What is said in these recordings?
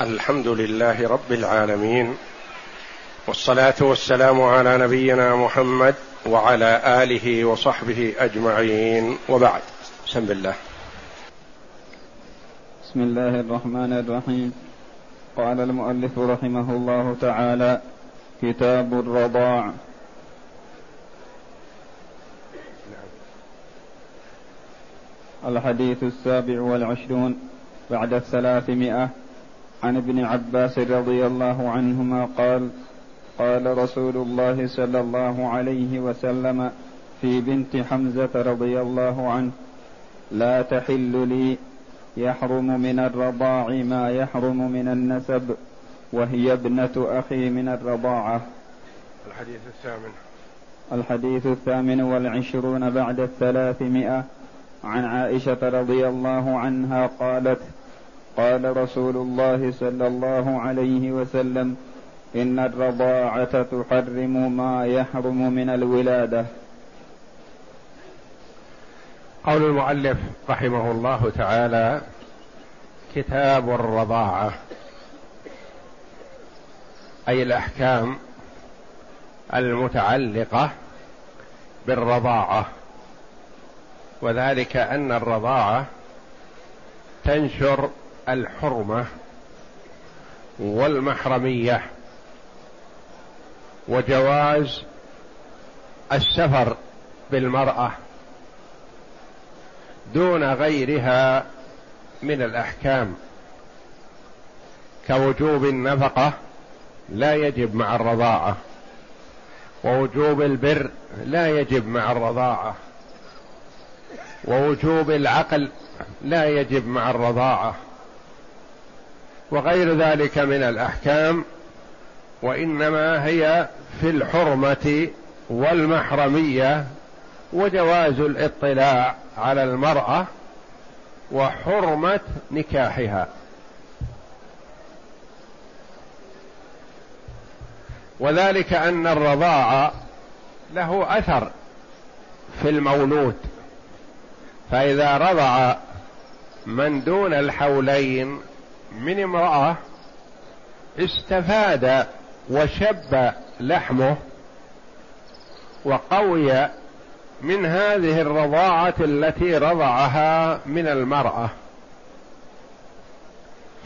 الحمد لله رب العالمين، والصلاة والسلام على نبينا محمد وعلى آله وصحبه أجمعين، وبعد. بسم الله. بسم الله الرحمن الرحيم. قال المؤلف رحمه الله تعالى: كتاب الرضاع. الحديث 27 بعد 300 عن ابن عباس رضي الله عنهما قال: قال رسول الله صلى الله عليه وسلم في بنت حمزة رضي الله عنه: لا تحل لي، يحرم من الرضاع ما يحرم من النسب، وهي ابنة أخي من الرضاعة. الحديث الثامن 28 بعد 300 عن عائشة رضي الله عنها قالت: قال رسول الله صلى الله عليه وسلم: إن الرضاعة تحرم ما يحرم من الولادة. قول المؤلف رحمه الله تعالى: كتاب الرضاعة، أي الأحكام المتعلقة بالرضاعة، وذلك أن الرضاعة تنشر الحرمة والمحرمية وجواز السفر بالمرأة دون غيرها من الأحكام، كوجوب النفقة لا يجب مع الرضاعة، ووجوب البر لا يجب مع الرضاعة، ووجوب العقل لا يجب مع الرضاعة، وغير ذلك من الأحكام، وإنما هي في الحرمة والمحرمية وجواز الاطلاع على المرأة وحرمة نكاحها. وذلك أن الرضاعة له أثر في المولود، فإذا رضع من دون الحولين من امرأة استفاد وشب لحمه وقوي من هذه الرضاعة التي رضعها من المرأة،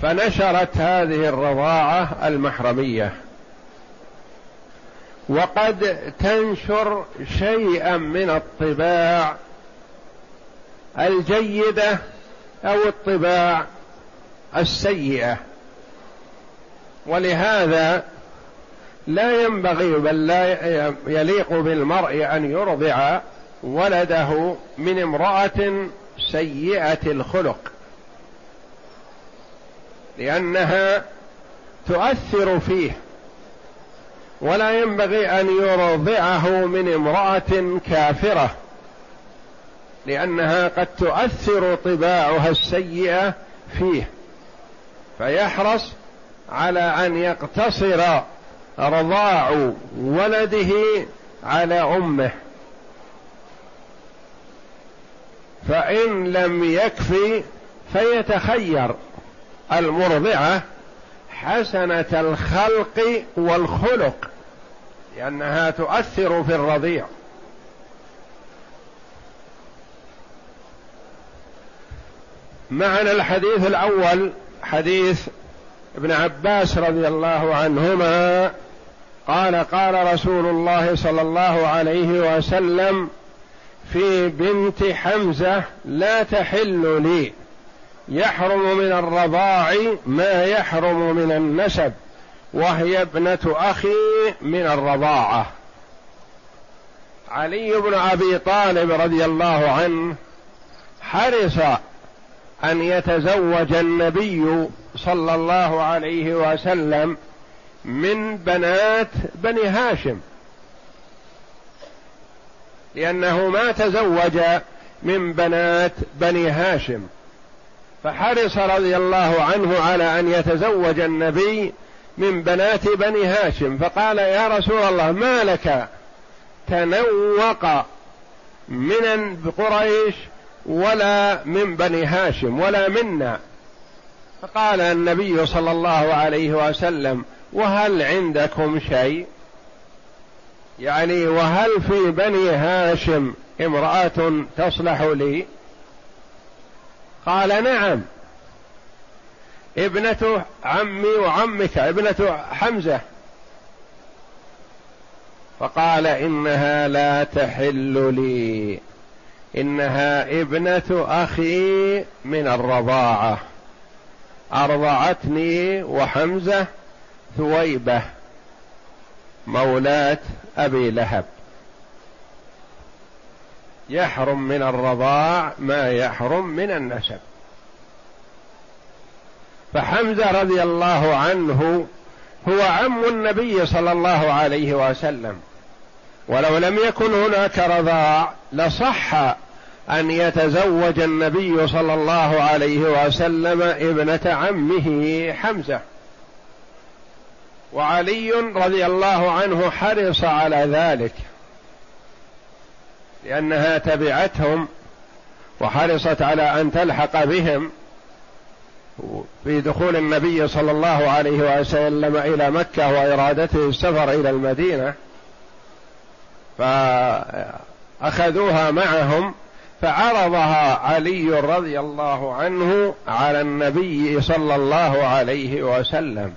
فنشرت هذه الرضاعة المحرمية، وقد تنشر شيئا من الطباع الجيدة أو الطباع السيئة، ولهذا لا ينبغي بل لا يليق بالمرء أن يرضع ولده من امرأة سيئة الخلق، لأنها تؤثر فيه، ولا ينبغي أن يرضعه من امرأة كافرة، لأنها قد تؤثر طباعها السيئة فيه، فيحرص على أن يقتصر رضاع ولده على أمه، فإن لم يكفي فيتخير المرضعة حسنة الخلق والخلق، لأنها تؤثر في الرضيع. معنا الحديث الأول، حديث ابن عباس رضي الله عنهما قال: قال رسول الله صلى الله عليه وسلم في بنت حمزة: لا تحل لي، يحرم من الرضاع ما يحرم من النسب، وهي ابنة أخي من الرضاعة. علي بن أبي طالب رضي الله عنه حرص أن يتزوج النبي صلى الله عليه وسلم من بنات بني هاشم، لأنه ما تزوج من بنات بني هاشم، فحرص رضي الله عنه على أن يتزوج النبي من بنات بني هاشم، فقال: يا رسول الله، ما لك تنوق من قريش ولا من بني هاشم ولا منا؟ فقال النبي صلى الله عليه وسلم: وهل عندكم شيء؟ يعني وهل في بني هاشم امرأة تصلح لي؟ قال: نعم، ابنة عمي وعمك، ابنة حمزة. فقال: إنها لا تحل لي، إنها ابنة أخي من الرضاعة، أرضعتني وحمزة ثويبة مولاة أبي لهب، يحرم من الرضاع ما يحرم من النسب. فحمزة رضي الله عنه هو عم النبي صلى الله عليه وسلم، ولو لم يكن هناك رضاع لصح أن يتزوج النبي صلى الله عليه وسلم ابنة عمه حمزة، وعلي رضي الله عنه حرص على ذلك لأنها تبعتهم وحرصت على أن تلحق بهم في دخول النبي صلى الله عليه وسلم إلى مكة وإرادته السفر إلى المدينة، فأخذوها معهم. فعرضها علي رضي الله عنه على النبي صلى الله عليه وسلم،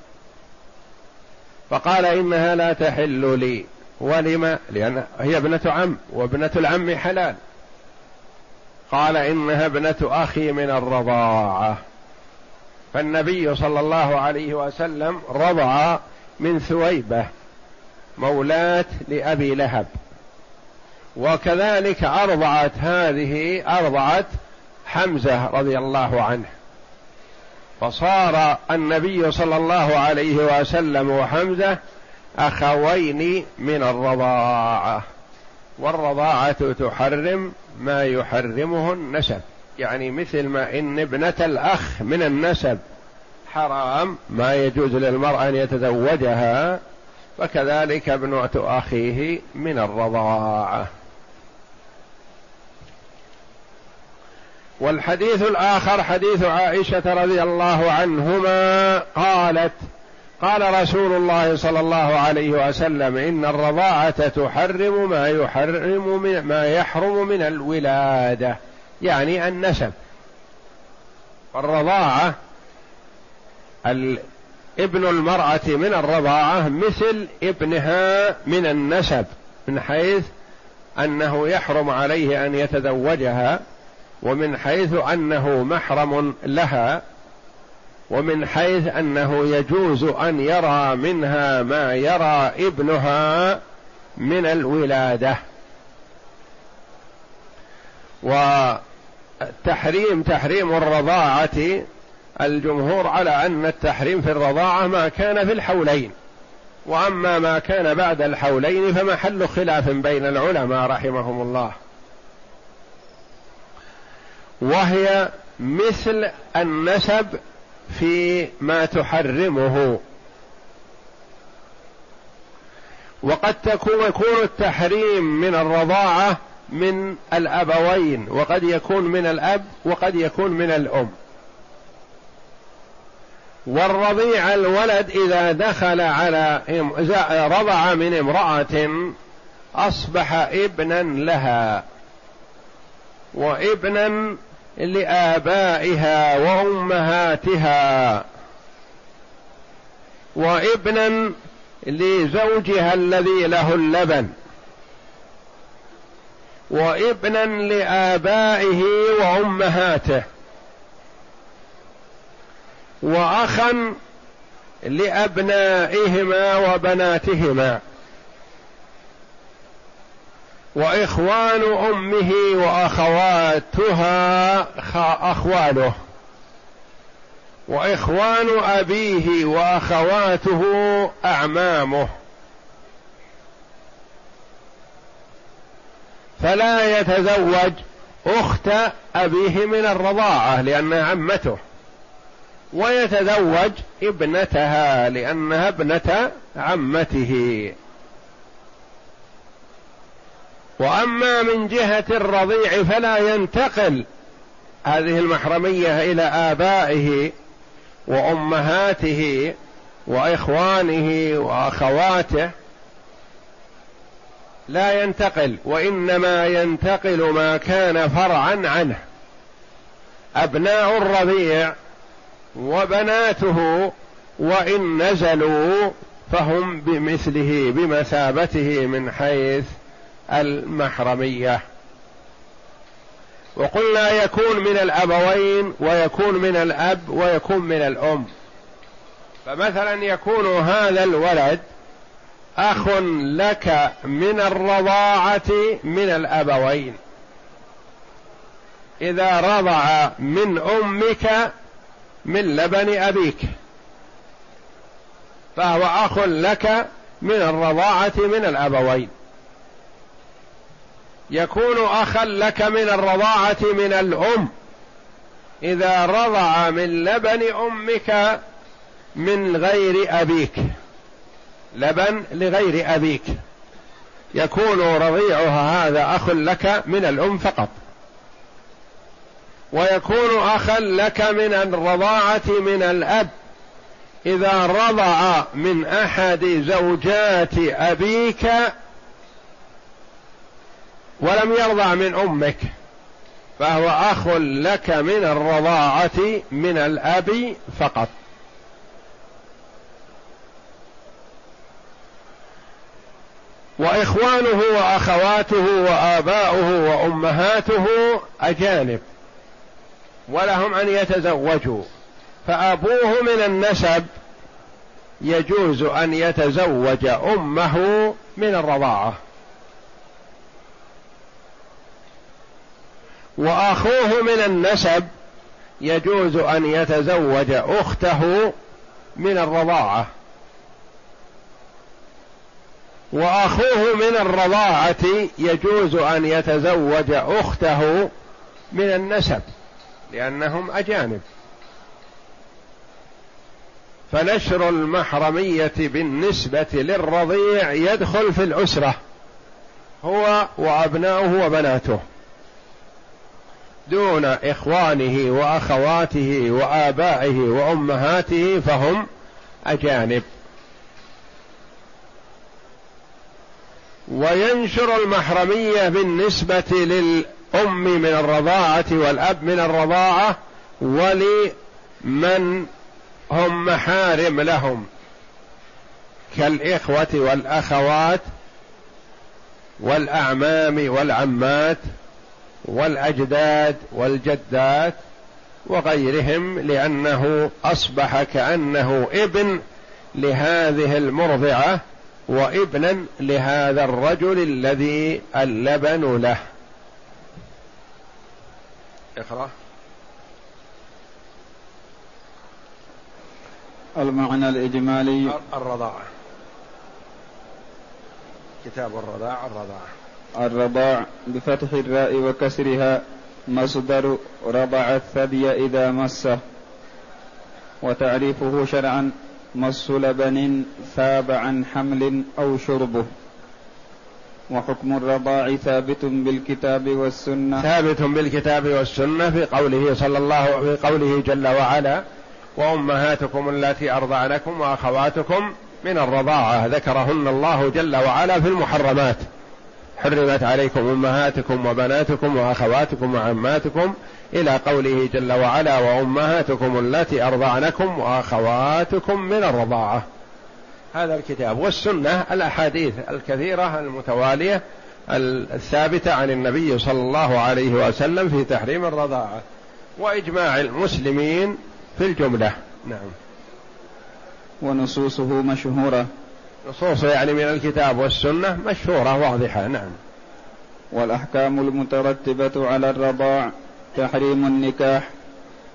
فقال: إنها لا تحل لي. ولما؟ لأن هي ابنة عم، وابنة العم حلال. قال: إنها ابنة أخي من الرضاعة. فالنبي صلى الله عليه وسلم رضع من ثويبة مولاة لأبي لهب، وكذلك أرضعت حمزة رضي الله عنه، فصار النبي صلى الله عليه وسلم وحمزة أخوين من الرضاعة، والرضاعة تحرم ما يحرمه النسب، يعني مثل ما إن ابنة الأخ من النسب حرام ما يجوز للمرأة أن يتزوجها، فكذلك ابنة أخيه من الرضاعة. والحديث الآخر حديث عائشة رضي الله عنهما قالت: قال رسول الله صلى الله عليه وسلم: إن الرضاعة تحرم ما يحرم من الولادة، يعني النسب. والرضاعة ابن المرأة من الرضاعة مثل ابنها من النسب، من حيث أنه يحرم عليه أن يتزوجها، ومن حيث أنه محرم لها، ومن حيث أنه يجوز أن يرى منها ما يرى ابنها من الولادة. والتحريم تحريم الرضاعة، الجمهور على أن التحريم في الرضاعة ما كان في الحولين، وأما ما كان بعد الحولين فمحل خلاف بين العلماء رحمهم الله. وهي مثل النسب في ما تحرمه، وقد يكون التحريم من الرضاعة من الأبوين، وقد يكون من الأب وقد يكون من الأم. والرضيع الولد إذا دخل على رضع من امرأة أصبح ابنا لها وابنا لآبائها وأمهاتها وابنا لزوجها الذي له اللبن وابنا لآبائه وأمهاته وأخا لأبنائهما وبناتهما وإخوان أمه وأخواتها أخواله وإخوان أبيه وأخواته أعمامه، فلا يتزوج أخت أبيه من الرضاعة لأنها عمته، ويتزوج ابنتها لأنها ابنة عمته. وأما من جهة الرضيع فلا ينتقل هذه المحرمية إلى آبائه وأمهاته وإخوانه وأخواته لا ينتقل، وإنما ينتقل ما كان فرعا عنه. أبناء الربيع وبناته وإن نزلوا فهم بمثله بمثابته من حيث المحرمية. وقلنا يكون من الأبوين ويكون من الأب ويكون من الأم، فمثلا يكون هذا الولد أخ لك من الرضاعة من الأبوين، إذا رضع من أمك من لبن أبيك فهو أخ لك من الرضاعة من الأبوين. يكون أخا لك من الرضاعة من الأم إذا رضع من لبن أمك من غير أبيك، لبن لغير أبيك، يكون رضيعها هذا أخ لك من الأم فقط. ويكون أخا لك من الرضاعة من الأب إذا رضع من أحد زوجات أبيك ولم يرضع من أمك فهو أخ لك من الرضاعة من الأب فقط. وإخوانه وأخواته وآباؤه وأمهاته أجانب ولهم أن يتزوجوا، فأبوه من النسب يجوز أن يتزوج أمه من الرضاعة، وأخوه من النسب يجوز أن يتزوج أخته من الرضاعة، وأخوه من الرضاعة يجوز أن يتزوج أخته من النسب لأنهم أجانب. فنشر المحرمية بالنسبة للرضيع يدخل في الأسرة هو وأبناؤه وبناته دون إخوانه وأخواته وآبائه وأمهاته، فهم أجانب. وينشر المحرمية بالنسبة للأم من الرضاعة والأب من الرضاعة ولمن هم محارم لهم كالإخوة والأخوات والأعمام والعمات والأجداد والجدات وغيرهم، لأنه أصبح كأنه ابن لهذه المرضعة وابنا لهذا الرجل الذي اللبن له. اقرأ. المعنى الإجمالي الرضاعة، كتاب الرضاعة. الرضاع بفتح الراء وكسرها مصدر رضع الثدي إذا مسه، وتعريفه شرعا مص لبن ثاب عن حمل أو شربه. وحكم الرضاع ثابت بالكتاب والسنة، ثابت بالكتاب والسنة في قوله صلى الله في قوله جل وعلا وأمهاتكم التي أرضعنكم وأخواتكم من الرضاعة، ذكرهن الله جل وعلا في المحرمات، حرمت عليكم أمهاتكم وبناتكم وأخواتكم وعماتكم إلى قوله جل وعلا وأمهاتكم التي أرضعنكم وأخواتكم من الرضاعة. هذا الكتاب والسنة الأحاديث الكثيرة المتوالية الثابتة عن النبي صلى الله عليه وسلم في تحريم الرضاعة وإجماع المسلمين في الجملة. نعم. ونصوصه مشهورة، نصوص يعني من الكتاب والسنة مشهورة واضحة. نعم. والأحكام المترتبة على الرضاع تحريم النكاح،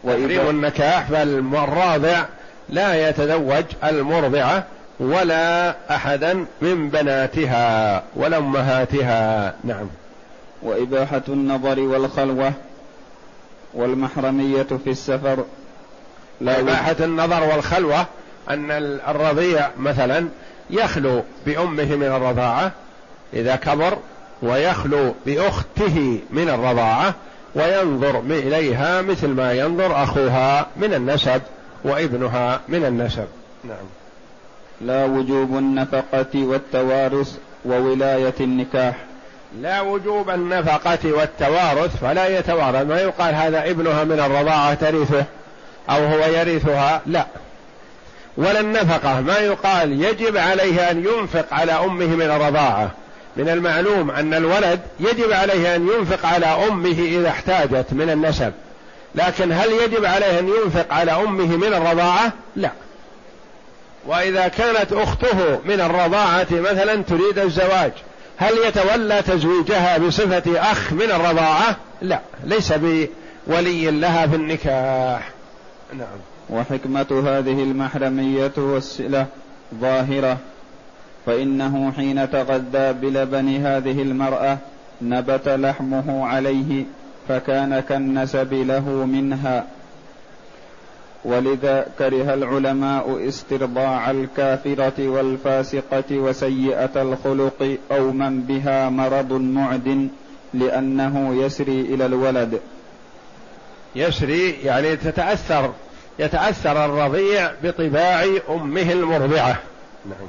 تحريم النكاح، فالرضع لا يتزوج المرضعة ولا أحدا من بناتها ولا أمهاتها. نعم. وإباحة النظر والخلوة، والمحرمية في السفر. إباحة النظر والخلوة أن الرضيع مثلا يخلو بأمه من الرضاعة إذا كبر، ويخلو بأخته من الرضاعة وينظر إليها مثل ما ينظر أخوها من النسب وابنها من النسب. نعم. لا وجوب النفقة والتوارث وولاية النكاح. لا وجوب النفقة والتوارث، فلا يتوارث، ما يقال هذا ابنها من الرضاعة ترثه أو هو يرثها، لا. ولا النفقة، ما يقال يجب عليه أن ينفق على أمه من الرضاعة، من المعلوم أن الولد يجب عليه أن ينفق على أمه إذا احتاجت من النسب، لكن هل يجب عليه أن ينفق على أمه من الرضاعة؟ لا. وإذا كانت أخته من الرضاعة مثلا تريد الزواج، هل يتولى تزويجها بصفة أخ من الرضاعة؟ لا، ليس بولي لها في النكاح. نعم. وحكمة هذه المحرمية والصلة ظاهرة، فإنه حين تغذى بلبن هذه المرأة نبت لحمه عليه فكان كالنسب له منها، ولذا كره العلماء استرضاع الكافرة والفاسقة وسيئة الخلق أو من بها مرض معد، لأنه يسري إلى الولد. يسري يعني يتأثر الرضيع بطباع أمه المرضعة. نعم.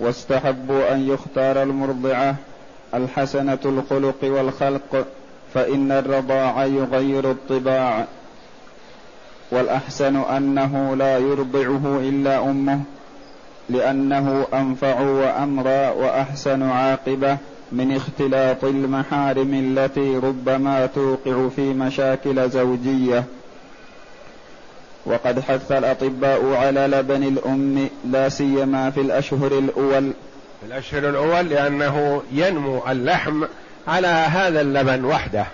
واستحب أن يختار المرضعة الحسنة الخلق والخلق، فإن الرضاع يغير الطباع، والأحسن أنه لا يرضعه إلا أمه، لأنه أنفع وأمرى وأحسن عاقبة من اختلاط المحارم التي ربما توقع في مشاكل زوجية. وقد حث الأطباء على لبن الأم لا سيما في الأشهر الأول لأنه ينمو اللحم على هذا اللبن وحده.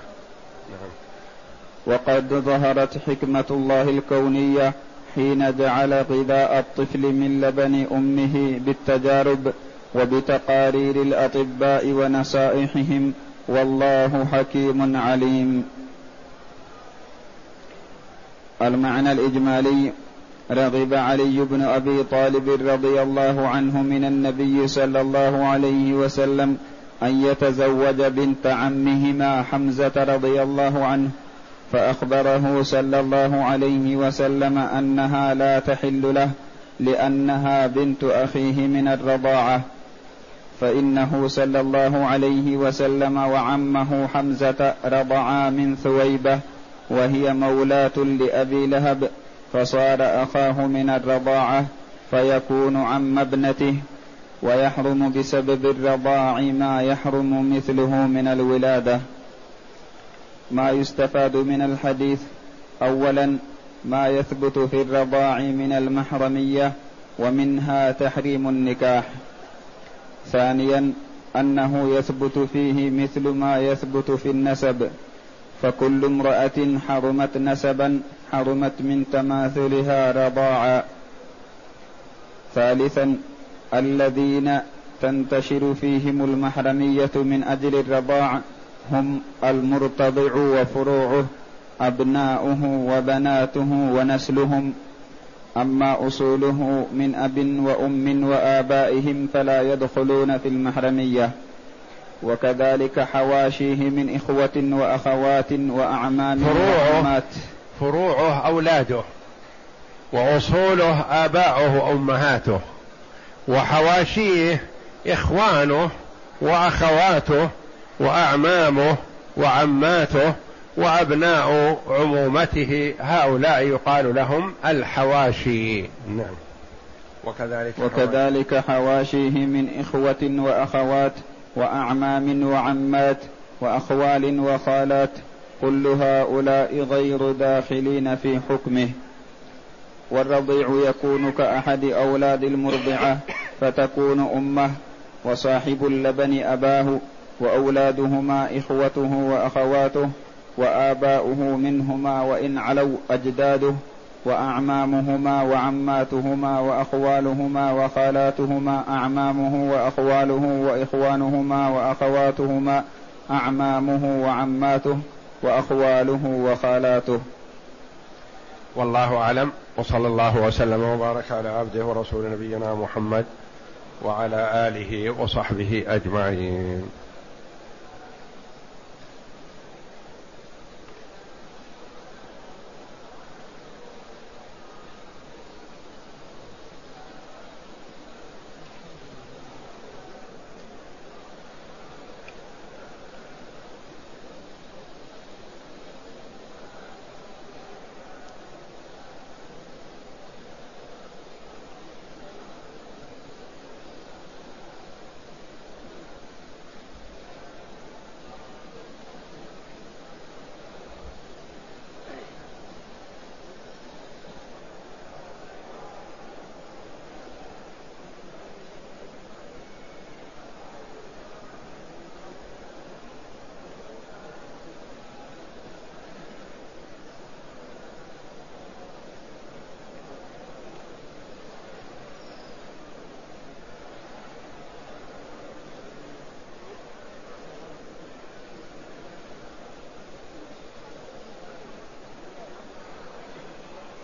وقد ظهرت حكمة الله الكونية حين جعل غذاء الطفل من لبن أمه بالتجارب وبتقارير الأطباء ونصائحهم، والله حكيم عليم. المعنى الإجمالي: رغب علي بن أبي طالب رضي الله عنه من النبي صلى الله عليه وسلم أن يتزوج بنت عمهما حمزة رضي الله عنه، فأخبره صلى الله عليه وسلم أنها لا تحل له لأنها بنت أخيه من الرضاعة، فإنه صلى الله عليه وسلم وعمه حمزة رضعا من ثويبة وهي مولاة لأبي لهب، فصار أخاه من الرضاعة فيكون عم ابنته، ويحرم بسبب الرضاع ما يحرم مثله من الولادة. ما يستفاد من الحديث: أولا ما يثبت في الرضاع من المحرمية، ومنها تحريم النكاح. ثانيا أنه يثبت فيه مثل ما يثبت في النسب، فكل امرأة حرمت نسبا حرمت من تماثلها رضاعا. ثالثا الذين تنتشر فيهم المحرمية من أجل الرضاع هم المرتضع وفروعه، أبناؤه وبناته ونسلهم، أما أصوله من أب وأم وآبائهم فلا يدخلون في المحرمية، وكذلك حواشيه من إخوة وأخوات وأعمام وأعمات. فروعه أولاده، وأصوله آباؤه وأمهاته، وحواشيه إخوانه وأخواته وأعمامه وعماته وأبناء عمومته، هؤلاء يقال لهم الحواشي. نعم. وكذلك حواشيه من إخوة وأخوات وأعمام وعمات وأخوال وخالات، كل هؤلاء غير داخلين في حكمه. والرضيع يكون كأحد أولاد المرضعة فتكون أمه، وصاحب اللبن أباه، وأولادهما إخوته وأخواته، وآباؤه منهما وإن علوا أجداده، وأعمامهما وعماتهما وأخوالهما وخالاتهما، أعمامه وأخواله وإخوانهما وأخواتهما، أعمامه وعماته وأخواله وخالاته. والله أعلم، وصلى الله وسلم وبارك على عبده ورسول نبينا محمد وعلى آله وصحبه أجمعين.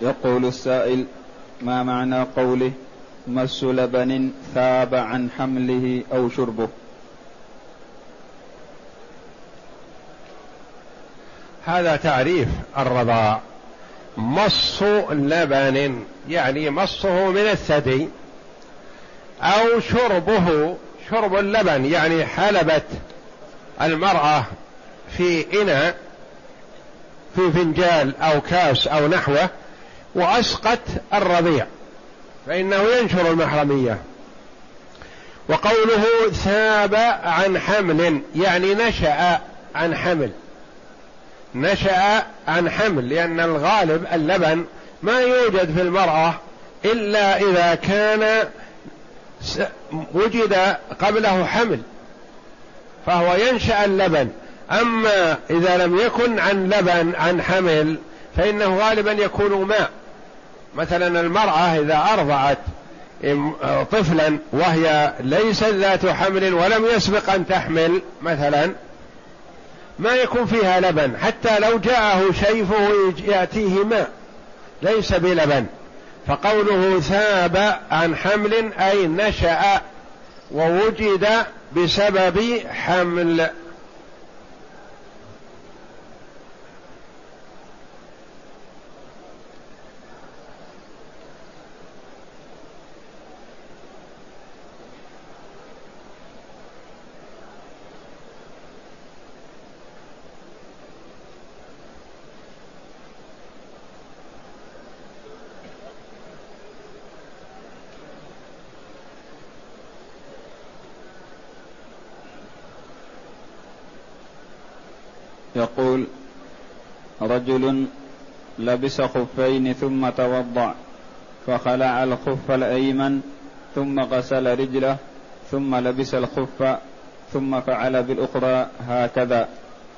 يقول السائل: ما معنى قوله مس لبن ثاب عن حمله أو شربه؟ هذا تعريف الرضاع. مص لبن يعني مصه من الثدي، أو شربه، شرب اللبن يعني حلبت المرأة في إناء، في فنجال أو كاس أو نحوه، وأسقت الرضيع، فإنه ينشر المحرمية. وقوله ثاب عن حمل يعني نشأ عن حمل، نشأ عن حمل، لأن الغالب اللبن ما يوجد في المرأة إلا إذا كان وجد قبله حمل فهو ينشأ اللبن. أما إذا لم يكن عن لبن عن حمل فإنه غالبا يكون ماء. مثلا المرأة إذا أرضعت طفلا وهي ليست ذات حمل ولم يسبق أن تحمل مثلا، ما يكون فيها لبن، حتى لو جاءه شيفه يأتيه ماء ليس بلبن. فقوله ثاب عن حمل أي نشأ ووجد بسبب حمل. يقول: رجل لبس خفين ثم توضأ فخلع الخف الأيمن ثم غسل رجله ثم لبس الخف ثم فعل بالأخرى هكذا،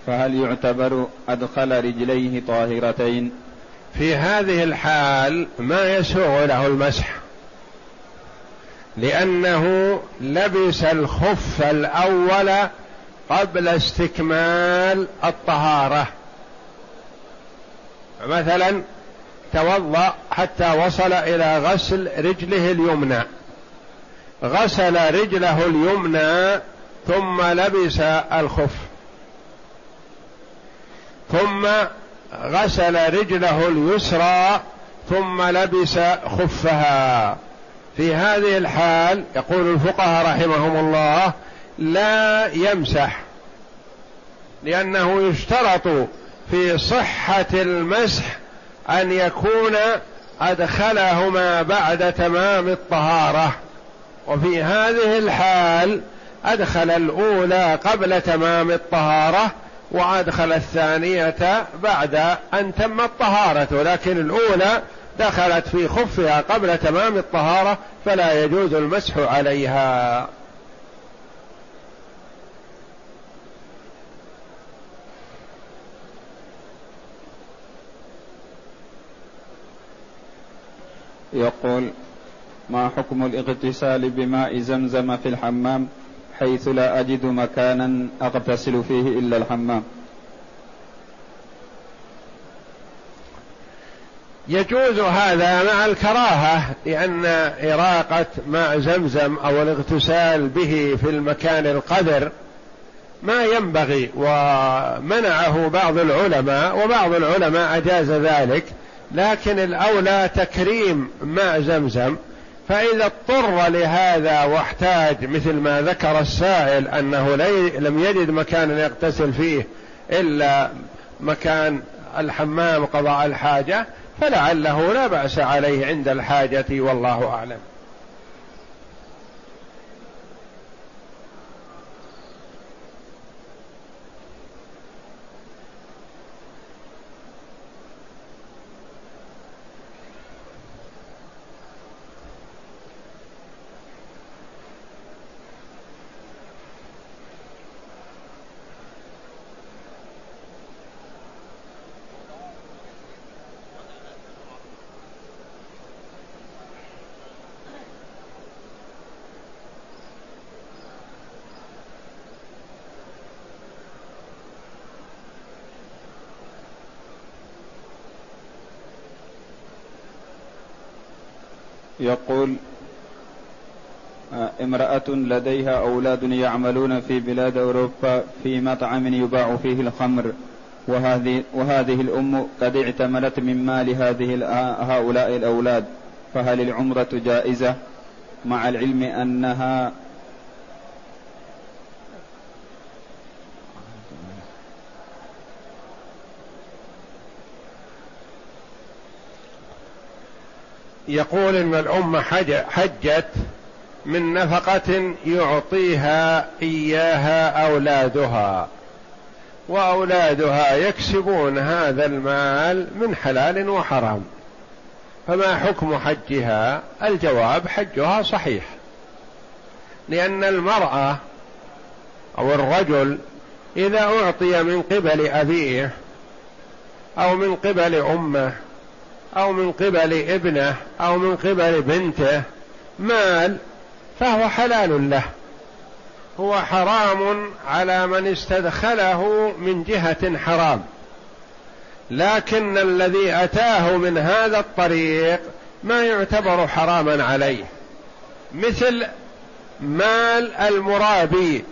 فهل يعتبر أدخل رجليه طاهرتين؟ في هذه الحال ما يسوغ له المسح، لأنه لبس الخف الأول قبل استكمال الطهارة. مثلا توضأ حتى وصل إلى غسل رجله اليمنى، غسل رجله اليمنى ثم لبس الخف، ثم غسل رجله اليسرى ثم لبس خفها. في هذه الحال يقول الفقهاء رحمهم الله: لا يمسح، لأنه يشترط في صحة المسح أن يكون أدخلهما بعد تمام الطهارة، وفي هذه الحال أدخل الأولى قبل تمام الطهارة وأدخل الثانية بعد أن تم الطهارة، لكن الأولى دخلت في خفها قبل تمام الطهارة فلا يجوز المسح عليها. يقول: ما حكم الاغتسال بماء زمزم في الحمام حيث لا أجد مكانا أغتسل فيه إلا الحمام؟ يجوز هذا مع الكراهة، لأن إراقة ماء زمزم أو الاغتسال به في المكان القذر ما ينبغي، ومنعه بعض العلماء، وبعض العلماء أجاز ذلك، لكن الأولى تكريم ماء زمزم، فإذا اضطر لهذا واحتاج مثل ما ذكر السائل أنه لم يجد مكان يغتسل فيه إلا مكان الحمام قضاء الحاجة، فلعله لا بأس عليه عند الحاجة، والله أعلم. يقول امرأة لديها أولاد يعملون في بلاد أوروبا في مطعم يباع فيه الخمر، وهذه الأم قد اعتملت من مال هؤلاء الأولاد، فهل العمرة جائزة مع العلم أنها يقول إن الأم حجت من نفقة يعطيها إياها أولادها، وأولادها يكسبون هذا المال من حلال وحرام، فما حكم حجها؟ الجواب حجها صحيح، لأن المرأة أو الرجل إذا أعطي من قبل أبيه أو من قبل أمه أو من قبل ابنه أو من قبل بنته مال فهو حلال له، هو حرام على من استدخله من جهة حرام، لكن الذي أتاه من هذا الطريق ما يعتبر حراما عليه، مثل مال المرابي،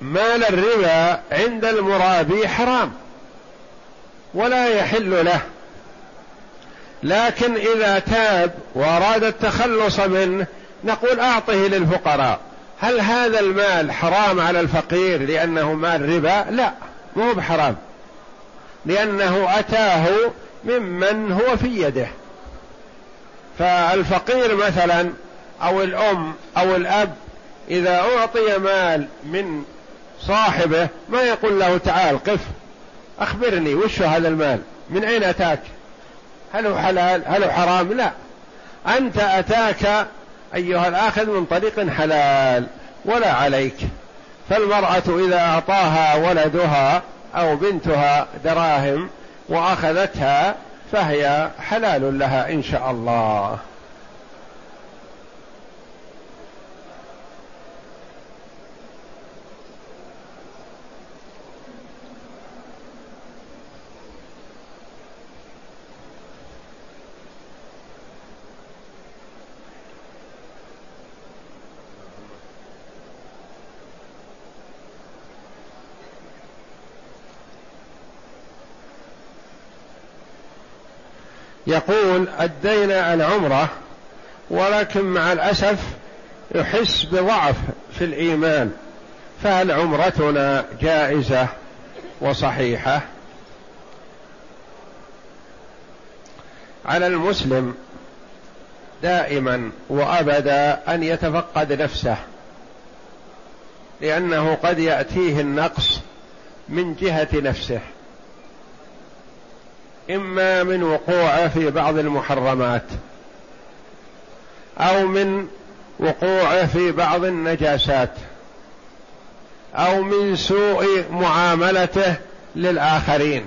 مال الربا عند المرابي حرام ولا يحل له، لكن إذا تاب وأراد التخلص منه نقول أعطه للفقراء. هل هذا المال حرام على الفقير لأنه مال ربا؟ لا، مو بحرام، لأنه أتاه ممن هو في يده. فالفقير مثلا أو الأم أو الأب إذا أعطي مال من صاحبه ما يقول له تعال قف أخبرني وش هذا المال، من أين أتاك، هل هو حلال هل هو حرام؟ لا، أنت أتاك أيها الآخذ من طريق حلال ولا عليك. فالمرأة إذا أعطاها ولدها أو بنتها دراهم وأخذتها فهي حلال لها إن شاء الله. يقول أدينا العمرة ولكن مع الأسف يحس بضعف في الإيمان، فهل عمرتنا جائزة وصحيحة؟ على المسلم دائما وأبدا أن يتفقد نفسه، لأنه قد يأتيه النقص من جهة نفسه، إما من وقوعه في بعض المحرمات أو من وقوعه في بعض النجاسات أو من سوء معاملته للآخرين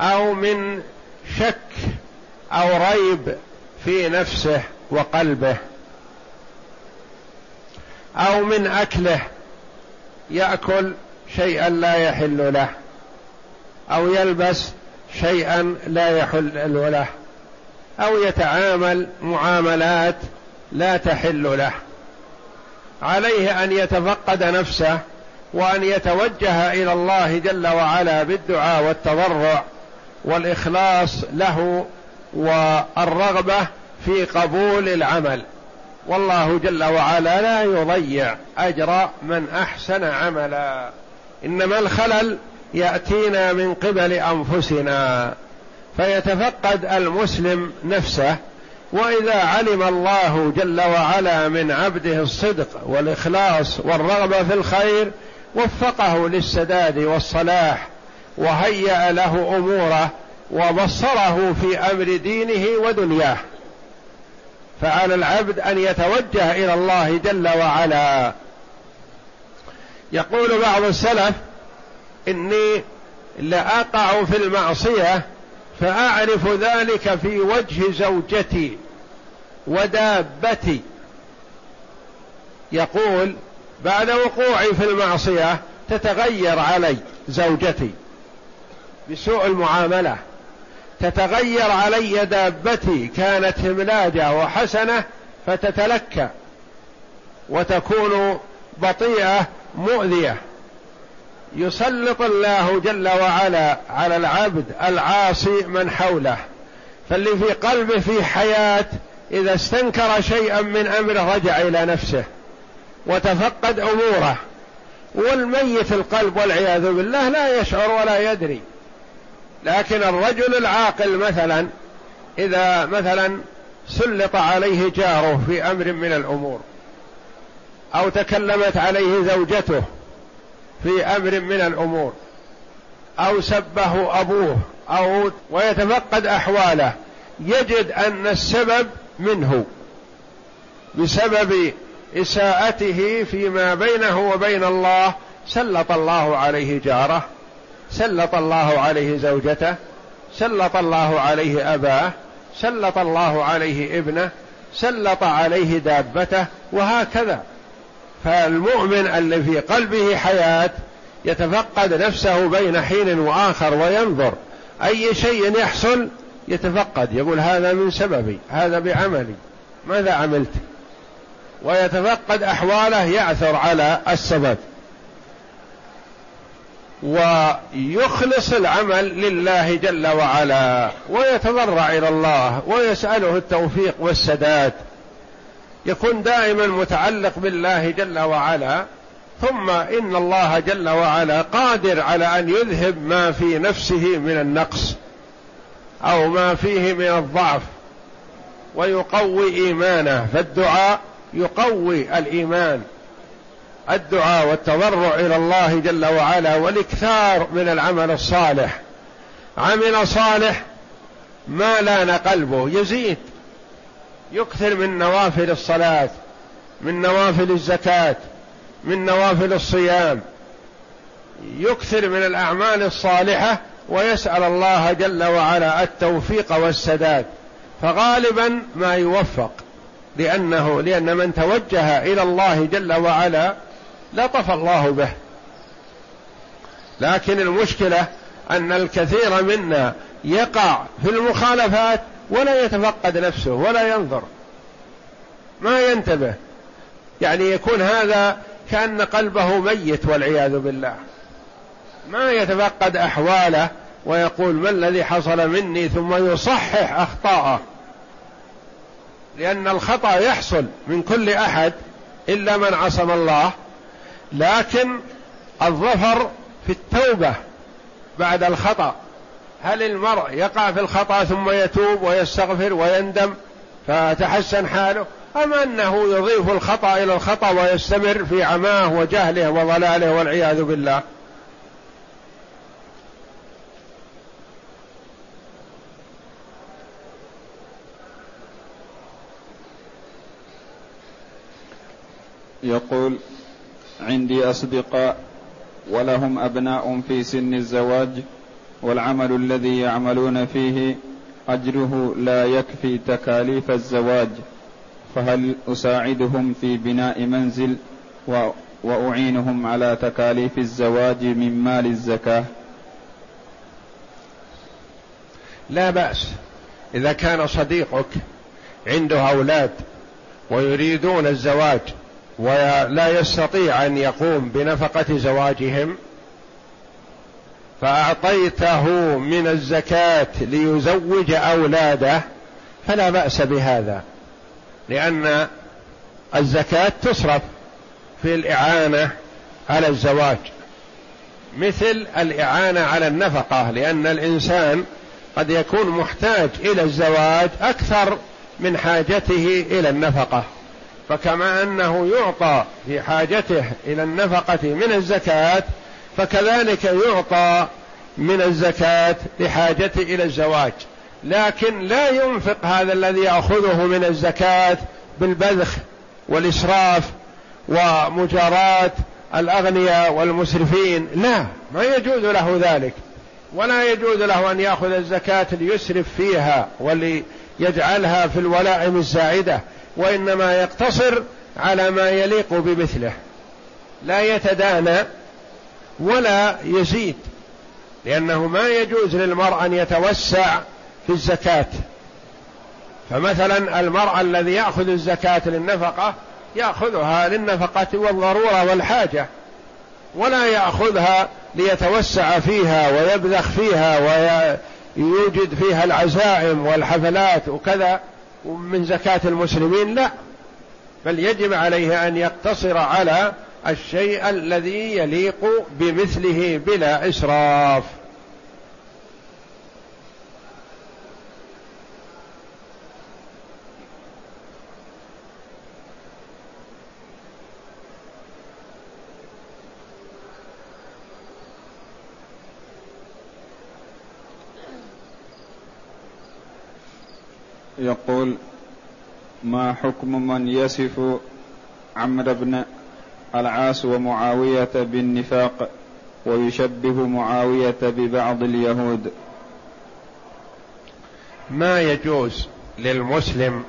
أو من شك أو ريب في نفسه وقلبه أو من أكله، يأكل شيئا لا يحل له أو يلبس شيئا لا يحل له أو يتعامل معاملات لا تحل له. عليه أن يتفقد نفسه وأن يتوجه إلى الله جل وعلا بالدعاء والتضرع والإخلاص له والرغبة في قبول العمل، والله جل وعلا لا يضيع أجر من أحسن عملا، إنما الخلل يأتينا من قبل أنفسنا. فيتفقد المسلم نفسه، وإذا علم الله جل وعلا من عبده الصدق والإخلاص والرغبة في الخير وفقه للسداد والصلاح، وهيأ له أموره وبصره في أمر دينه ودنياه. فعلى العبد أن يتوجه إلى الله جل وعلا. يقول بعض السلف إني لأقع في المعصية فأعرف ذلك في وجه زوجتي ودابتي. يقول بعد وقوعي في المعصية تتغير علي زوجتي بسوء المعاملة، تتغير علي دابتي كانت هملاجة وحسنة فتتلكى وتكون بطيئة مؤذية. يسلط الله جل وعلا على العبد العاصي من حوله، فاللي في قلبه في حياة إذا استنكر شيئا من أمره رجع إلى نفسه وتفقد أموره، والميت القلب والعياذ بالله لا يشعر ولا يدري. لكن الرجل العاقل مثلا إذا مثلا سلط عليه جاره في أمر من الأمور، أو تكلمت عليه زوجته في أمر من الأمور، أو سبه أبوه أو ويتفقد أحواله، يجد أن السبب منه بسبب إساءته فيما بينه وبين الله. سلط الله عليه جاره، سلط الله عليه زوجته، سلط الله عليه أباه، سلط الله عليه ابنه، سلط عليه دابته، وهكذا. فالمؤمن الذي في قلبه حياة يتفقد نفسه بين حين وآخر وينظر أي شيء يحصل يتفقد، يقول هذا من سببي، هذا بعملي، ماذا عملت، ويتفقد أحواله، يعثر على السبب ويخلص العمل لله جل وعلا، ويتضرع إلى الله ويسأله التوفيق والسداد، يكون دائما متعلق بالله جل وعلا. ثم إن الله جل وعلا قادر على أن يذهب ما في نفسه من النقص أو ما فيه من الضعف ويقوي إيمانه، فالدعاء يقوي الإيمان، الدعاء والتضرع إلى الله جل وعلا والإكثار من العمل الصالح. عمل صالح ما لان قلبه يزيد، يكثر من نوافل الصلاة، من نوافل الزكاة، من نوافل الصيام، يكثر من الأعمال الصالحة ويسأل الله جل وعلا التوفيق والسداد، فغالبا ما يوفق، لأن من توجه إلى الله جل وعلا لطف الله به. لكن المشكلة أن الكثير منا يقع في المخالفات ولا يتفقد نفسه ولا ينظر، ما ينتبه، يعني يكون هذا كأن قلبه ميت والعياذ بالله، ما يتفقد أحواله ويقول ما الذي حصل مني، ثم يصحح أخطاءه، لأن الخطأ يحصل من كل أحد إلا من عصم الله. لكن الظفر في التوبة بعد الخطأ، هل المرء يقع في الخطأ ثم يتوب ويستغفر ويندم فتحسن حاله، أم أنه يضيف الخطأ إلى الخطأ ويستمر في عماه وجهله وضلاله والعياذ بالله؟ يقول: عندي أصدقاء ولهم أبناء في سن الزواج، والعمل الذي يعملون فيه أجره لا يكفي تكاليف الزواج، فهل أساعدهم في بناء منزل وأعينهم على تكاليف الزواج من مال الزكاة؟ لا بأس، إذا كان صديقك عنده أولاد ويريدون الزواج ولا يستطيع أن يقوم بنفقة زواجهم، فأعطيته من الزكاة ليزوج أولاده، فلا بأس بهذا، لأن الزكاة تصرف في الإعانة على الزواج مثل الإعانة على النفقة، لأن الإنسان قد يكون محتاج إلى الزواج أكثر من حاجته إلى النفقة، فكما أنه يعطى في حاجته إلى النفقة من الزكاة، فكذلك يعطى من الزكاة لحاجته إلى الزواج. لكن لا ينفق هذا الذي يأخذه من الزكاة بالبذخ والإسراف ومجاراة الأغنياء والمسرفين، لا، ما يجوز له ذلك، ولا يجوز له أن يأخذ الزكاة ليسرف فيها وليجعلها في الولائم الزائدة، وإنما يقتصر على ما يليق بمثله، لا يتدانى ولا يزيد، لأنه ما يجوز للمرء أن يتوسع في الزكاة. فمثلا المرأة الذي يأخذ الزكاة للنفقة يأخذها للنفقة والضرورة والحاجة، ولا يأخذها ليتوسع فيها ويبذخ فيها ويوجد فيها العزائم والحفلات وكذا ومن زكاة المسلمين، لا، بل يجب عليه أن يقتصر على الشيء الذي يليق بمثله بلا إسراف. يقول: ما حكم من يصف عمرو بن العاص ومعاوية بالنفاق ويشبه معاوية ببعض اليهود؟ ما يجوز للمسلم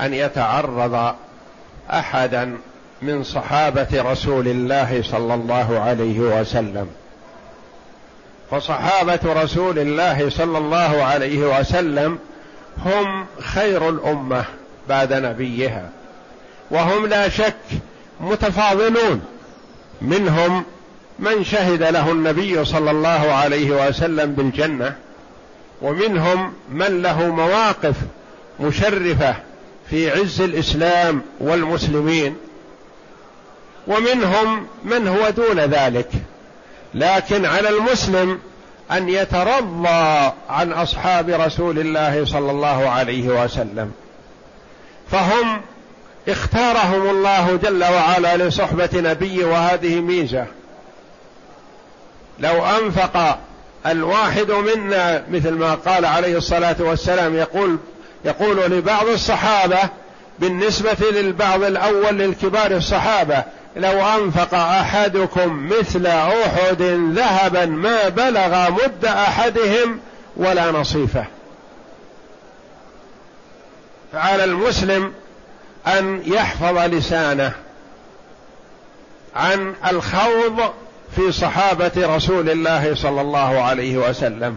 أن يتعرض أحدا من صحابة رسول الله صلى الله عليه وسلم، فصحابة رسول الله صلى الله عليه وسلم هم خير الأمة بعد نبيها، وهم لا شك متفاضلون، منهم من شهد له النبي صلى الله عليه وسلم بالجنة، ومنهم من له مواقف مشرفة في عز الإسلام والمسلمين، ومنهم من هو دون ذلك. لكن على المسلم أن يترضى عن أصحاب رسول الله صلى الله عليه وسلم، فهم اختارهم الله جل وعلا لصحبة نبيه، وهذه ميزة. لو أنفق الواحد منا مثل ما قال عليه الصلاة والسلام، يقول لبعض الصحابة بالنسبة للبعض الأول للكبار الصحابة: لو أنفق أحدكم مثل أحد ذهبا ما بلغ مد أحدهم ولا نصيفه. فعلى المسلم أن يحفظ لسانه عن الخوض في صحابة رسول الله صلى الله عليه وسلم،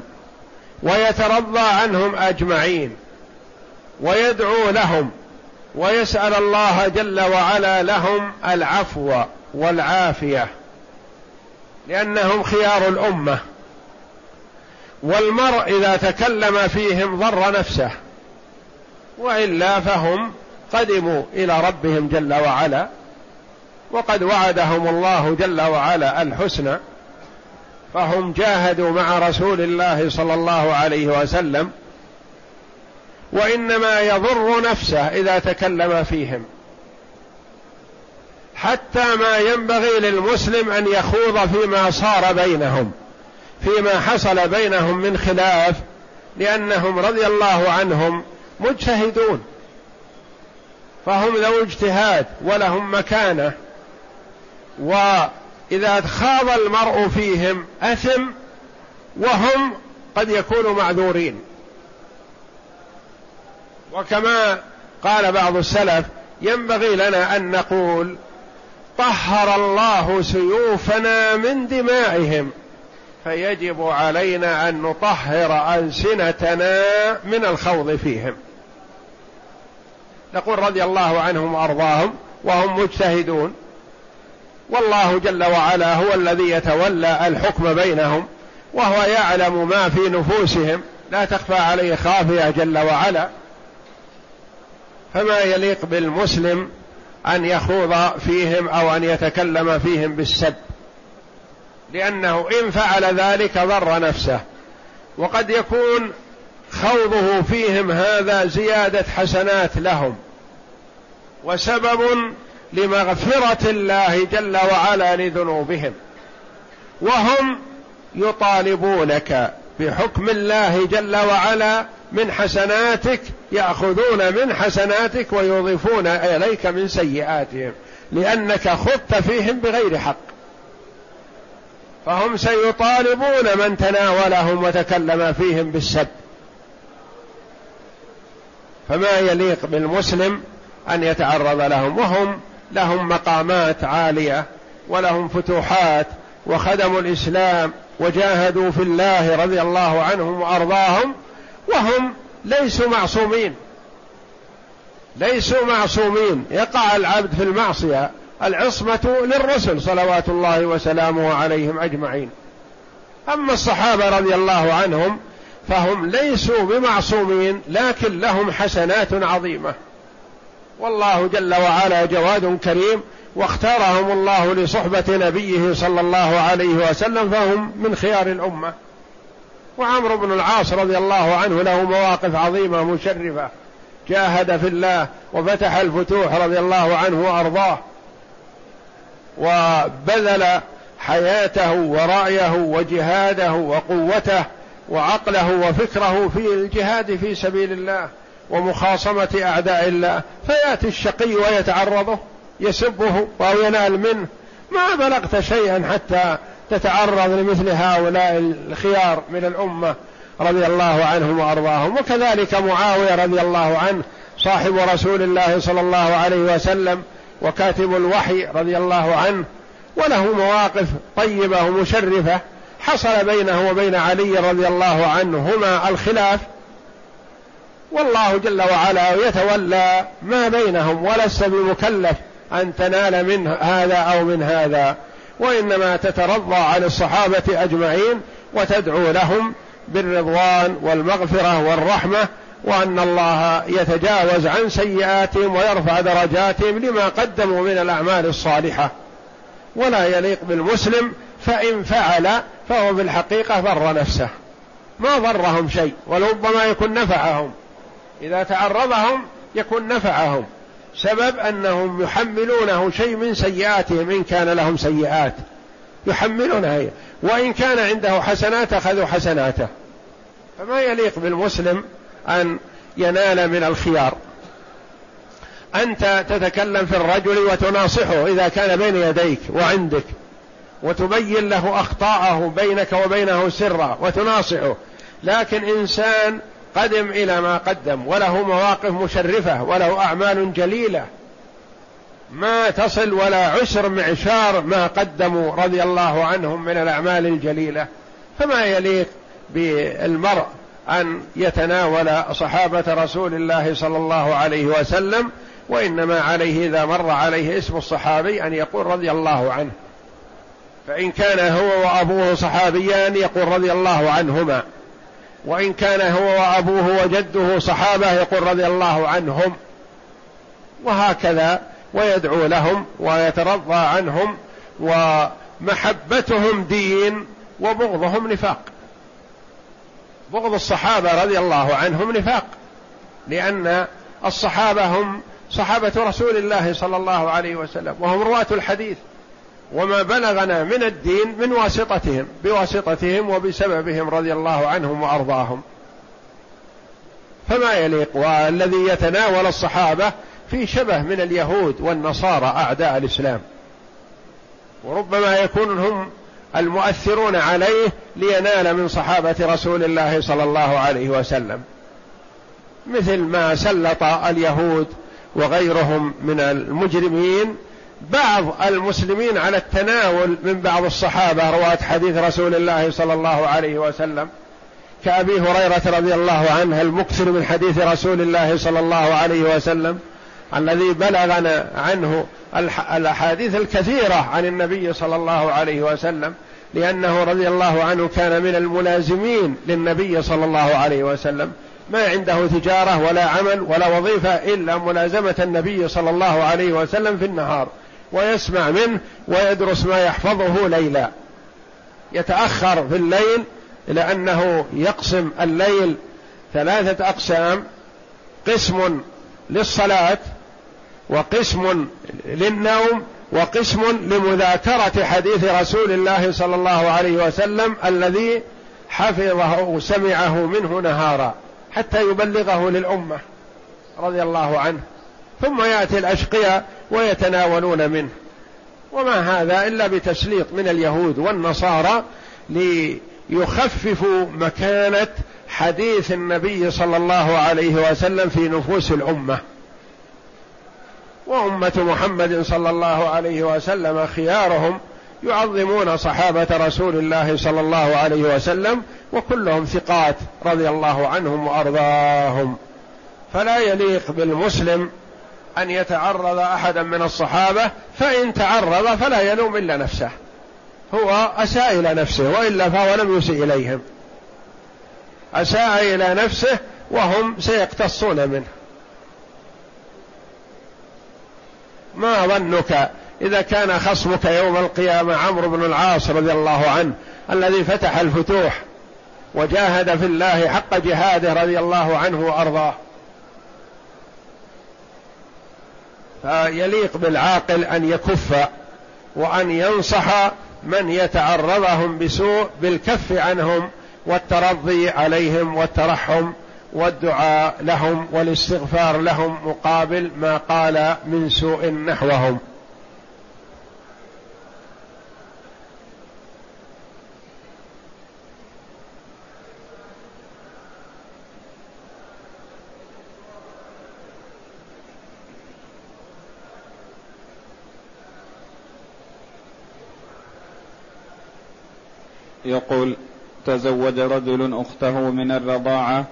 ويترضى عنهم أجمعين، ويدعو لهم، ويسأل الله جل وعلا لهم العفو والعافية، لأنهم خيار الأمة. والمرء إذا تكلم فيهم ضر نفسه، وإلا فهم قدموا إلى ربهم جل وعلا، وقد وعدهم الله جل وعلا الحسنى، فهم جاهدوا مع رسول الله صلى الله عليه وسلم، وإنما يضر نفسه إذا تكلم فيهم. حتى ما ينبغي للمسلم أن يخوض فيما صار بينهم، فيما حصل بينهم من خلاف، لأنهم رضي الله عنهم مجتهدون، فهم ذو اجتهاد ولهم مكانة، وإذا خاض المرء فيهم أثم، وهم قد يكونوا معذورين. وكما قال بعض السلف: ينبغي لنا أن نقول: طهر الله سيوفنا من دمائهم، فيجب علينا أن نطهر ألسنتنا من الخوض فيهم، نقول رضي الله عنهم وأرضاهم وهم مجتهدون، والله جل وعلا هو الذي يتولى الحكم بينهم، وهو يعلم ما في نفوسهم، لا تخفى عليه خافية جل وعلا. فما يليق بالمسلم أن يخوض فيهم أو أن يتكلم فيهم بالسب، لأنه إن فعل ذلك ضر نفسه، وقد يكون خوضه فيهم هذا زيادة حسنات لهم، وسبب لمغفرة الله جل وعلا لذنوبهم، وهم يطالبونك بحكم الله جل وعلا من حسناتك، يأخذون من حسناتك ويضيفون إليك من سيئاتهم، لأنك خضت فيهم بغير حق، فهم سيطالبون من تناولهم وتكلم فيهم بالسب. فما يليق بالمسلم أن يتعرض لهم، وهم لهم مقامات عالية ولهم فتوحات وخدموا الإسلام وجاهدوا في الله رضي الله عنهم وأرضاهم، وهم ليسوا معصومين، يقع العبد في المعصية. العصمة للرسل صلوات الله وسلامه عليهم أجمعين. أما الصحابة رضي الله عنهم فهم ليسوا بمعصومين، لكن لهم حسنات عظيمة، والله جل وعلا جواد كريم، واختارهم الله لصحبة نبيه صلى الله عليه وسلم، فهم من خيار الأمة. وعمرو بن العاص رضي الله عنه له مواقف عظيمة مشرفة، جاهد في الله وفتح الفتوح رضي الله عنه وأرضاه، وبذل حياته ورأيه وجهاده وقوته وعقله وفكره في الجهاد في سبيل الله ومخاصمة أعداء الله، فيأتي الشقي ويتعرضه، يسبه أو ينال منه: ما بلغت شيئا حتى تتعرض لمثل هؤلاء الخيار من الأمة رضي الله عنهم وأرضاهم. وكذلك معاوية رضي الله عنه صاحب رسول الله صلى الله عليه وسلم وكاتب الوحي رضي الله عنه، وله مواقف طيبة ومشرفة. حصل بينه وبين علي رضي الله عنهما الخلاف، والله جل وعلا يتولى ما بينهم، ولست بمكلف أن تنال من هذا أو من هذا، وإنما تترضى عن الصحابة أجمعين وتدعو لهم بالرضوان والمغفرة والرحمة، وأن الله يتجاوز عن سيئاتهم ويرفع درجاتهم لما قدموا من الأعمال الصالحة. ولا يليق بالمسلم، فإن فعل فهو بالحقيقة ضر نفسه، ما ضرهم شيء، ولربما يكون نفعهم، إذا تعرضهم يكون نفعهم، سبب أنهم يحملونه شيء من سيئاتهم إن كان لهم سيئات يحملونها، وإن كان عنده حسنات أخذوا حسناته. فما يليق بالمسلم أن ينال من الخيار. أنت تتكلم في الرجل وتناصحه إذا كان بين يديك وعندك، وتبين له أخطاءه بينك وبينه سرا وتناصحه، لكن إنسان قدم إلى ما قدم وله مواقف مشرفة وله أعمال جليلة ما تصل ولا عشر معشار ما قدموا رضي الله عنهم من الأعمال الجليلة. فما يليق بالمرء أن يتناول صحابة رسول الله صلى الله عليه وسلم، وإنما عليه إذا مر عليه اسم الصحابي أن يقول رضي الله عنه، فإن كان هو وأبوه صحابيان يقول رضي الله عنهما، وإن كان هو وأبوه وجده صحابة يقول رضي الله عنهم، وهكذا، ويدعو لهم ويترضى عنهم. ومحبتهم دين وبغضهم نفاق، بغض الصحابة رضي الله عنهم نفاق، لأن الصحابة هم صحابة رسول الله صلى الله عليه وسلم، وهم رواة الحديث، وما بلغنا من الدين من واسطتهم، بواسطتهم وبسببهم رضي الله عنهم وأرضاهم. فما يليق. والذي يتناول الصحابة في شبه من اليهود والنصارى أعداء الإسلام، وربما يكون هم المؤثرون عليه لينال من صحابة رسول الله صلى الله عليه وسلم، مثل ما سلط اليهود وغيرهم من المجرمين بعض المسلمين على التناول من بعض الصحابة رواة حديث رسول الله صلى الله عليه وسلم، كأبي هريرة رضي الله عنه المكثر من حديث رسول الله صلى الله عليه وسلم، الذي بلغنا عنه الأحاديث الكثيرة عن النبي صلى الله عليه وسلم، لأنه رضي الله عنه كان من الملازمين للنبي صلى الله عليه وسلم، ما عنده تجارة ولا عمل ولا وظيفة إلا ملازمة النبي صلى الله عليه وسلم في النهار، ويسمع منه ويدرس ما يحفظه ليلا، يتأخر في الليل، لأنه يقسم الليل 3 أقسام: قسم للصلاة، وقسم للنوم، وقسم لمذاكرة حديث رسول الله صلى الله عليه وسلم الذي حفظه وسمعه منه نهارا حتى يبلغه للأمة رضي الله عنه. ثم يأتي الأشقياء ويتناولون منه، وما هذا إلا بتسليط من اليهود والنصارى ليخففوا مكانة حديث النبي صلى الله عليه وسلم في نفوس الأمة. وأمة محمد صلى الله عليه وسلم خيارهم يعظمون صحابة رسول الله صلى الله عليه وسلم، وكلهم ثقات رضي الله عنهم وأرضاهم، فلا يليق بالمسلم أن يتعرض أحدا من الصحابة، فإن تعرض فلا يلوم إلا نفسه، هو أساء إلى نفسه، وإلا فهو لم يسئ إليهم، أساء إلى نفسه وهم سيقتصون منه. ما ظنك إذا كان خصمك يوم القيامة عمرو بن العاص رضي الله عنه الذي فتح الفتوح وجاهد في الله حق جهاده رضي الله عنه وأرضاه؟ فيليق بالعاقل أن يكف وأن ينصح من يتعرضهم بسوء بالكف عنهم والترضي عليهم والترحم والدعاء لهم والاستغفار لهم مقابل ما قال من سوء نحوهم. يقول: تزوج رجل أخته من الرضاعة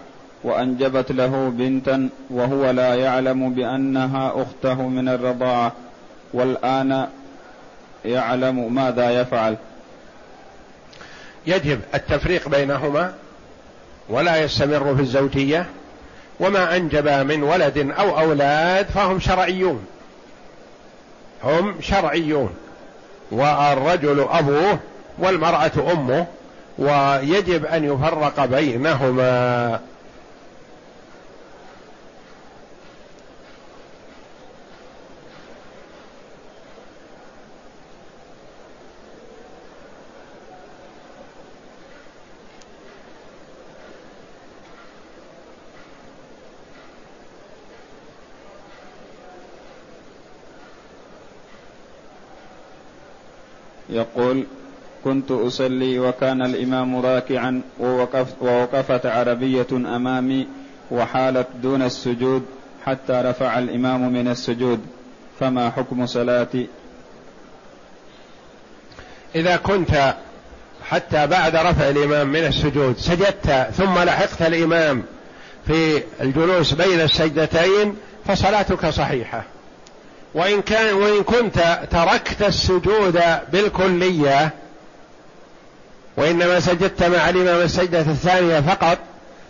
وأنجبت له بنتا وهو لا يعلم بأنها أخته من الرضاعة، والآن يعلم، ماذا يفعل؟ يجب التفريق بينهما ولا يستمر في الزوجية، وما أنجبا من ولد أو أولاد فهم شرعيون، هم شرعيون، والرجل أبوه والمرأة أمه، ويجب أن يفرق بينهما. يقول: كنت أصلي وكان الإمام راكعا ووقفت عربية أمامي وحالت دون السجود حتى رفع الإمام من السجود، فما حكم صلاتي؟ إذا كنت حتى بعد رفع الإمام من السجود سجدت ثم لحقت الإمام في الجلوس بين السجدتين فصلاتك صحيحة، وإن كنت تركت السجود بالكلية وإنما سجدت مع الإمام السجدة الثانية فقط،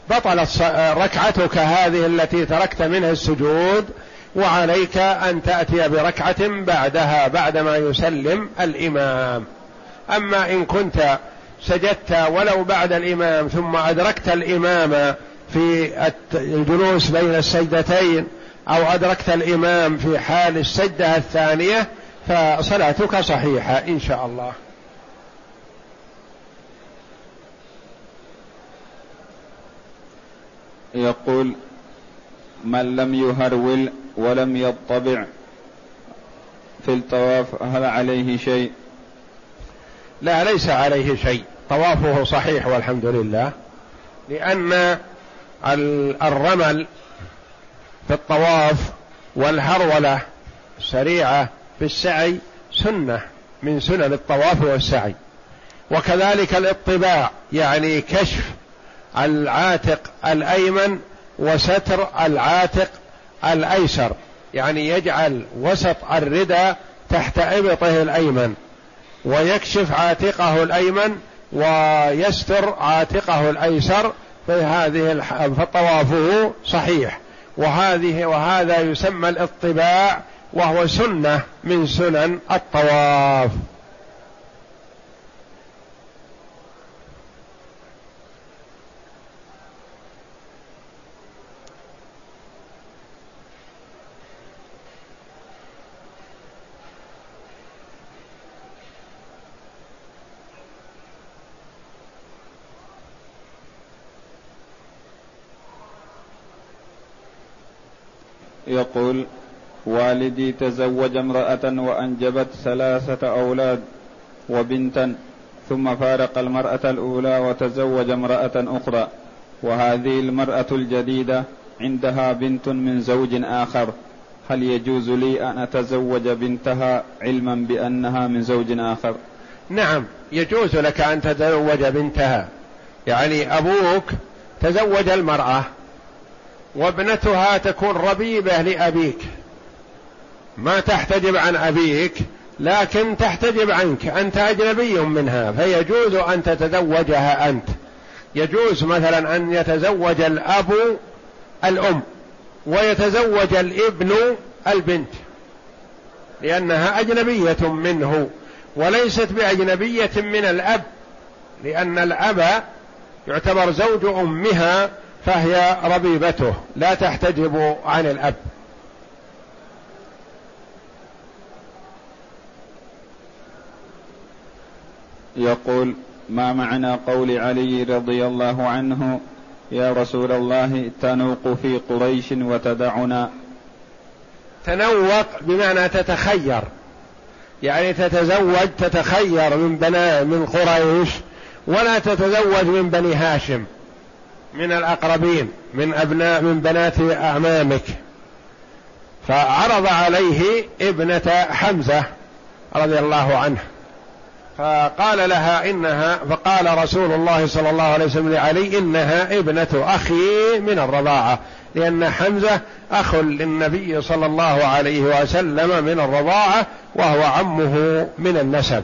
بطلت ركعتك هذه التي تركت منها السجود، وعليك أن تأتي بركعة بعدها بعدما يسلم الإمام. أما إن كنت سجدت ولو بعد الإمام ثم أدركت الإمام في الجلوس بين السجدتين أو أدركت الإمام في حال السجدة الثانية فصلاتك صحيحة إن شاء الله. يقول: من لم يهرول ولم يطبع في الطواف هل عليه شيء؟ لا، ليس عليه شيء، طوافه صحيح والحمد لله، لأن الرمل في الطواف والهرولة السريعة في السعي سنة من سنن الطواف والسعي، وكذلك الاطباع يعني كشف العاتق الأيمن وستر العاتق الأيسر، يعني يجعل وسط الردى تحت إبطه الأيمن ويكشف عاتقه الأيمن ويستر عاتقه الأيسر، فطوافه صحيح، وهذا يسمى الاطباع وهو سنة من سنن الطواف. يقول: والدي تزوج امرأة وأنجبت 3 أولاد وبنتا، ثم فارق المرأة الأولى وتزوج امرأة أخرى، وهذه المرأة الجديدة عندها بنت من زوج آخر، هل يجوز لي أن أتزوج بنتها علما بأنها من زوج آخر؟ نعم يجوز لك أن تتزوج بنتها، يعني أبوك تزوج المرأة وابنتها تكون ربيبة لأبيك، ما تحتجب عن أبيك لكن تحتجب عنك، أنت أجنبي منها، فيجوز أن تتزوجها أنت. يجوز مثلا أن يتزوج الأب الأم ويتزوج الابن البنت لأنها أجنبية منه، وليست بأجنبية من الأب، لأن الأب يعتبر زوج أمها فهي ربيبته لا تحتجب عن الأب. يقول: ما معنى قول علي رضي الله عنه: يا رسول الله تنوق في قريش وتدعنا؟ تنوق بمعنى تتخير، يعني تتزوج تتخير من قريش، ولا تتزوج من بني هاشم من الأقربين من بنات أعمامك. فعرض عليه ابنة حمزة رضي الله عنه فقال لها إنها، فقال رسول الله صلى الله عليه وسلم لعلي: إنها ابنة أخي من الرضاعة، لأن حمزة أخ للنبي صلى الله عليه وسلم من الرضاعة وهو عمه من النسب.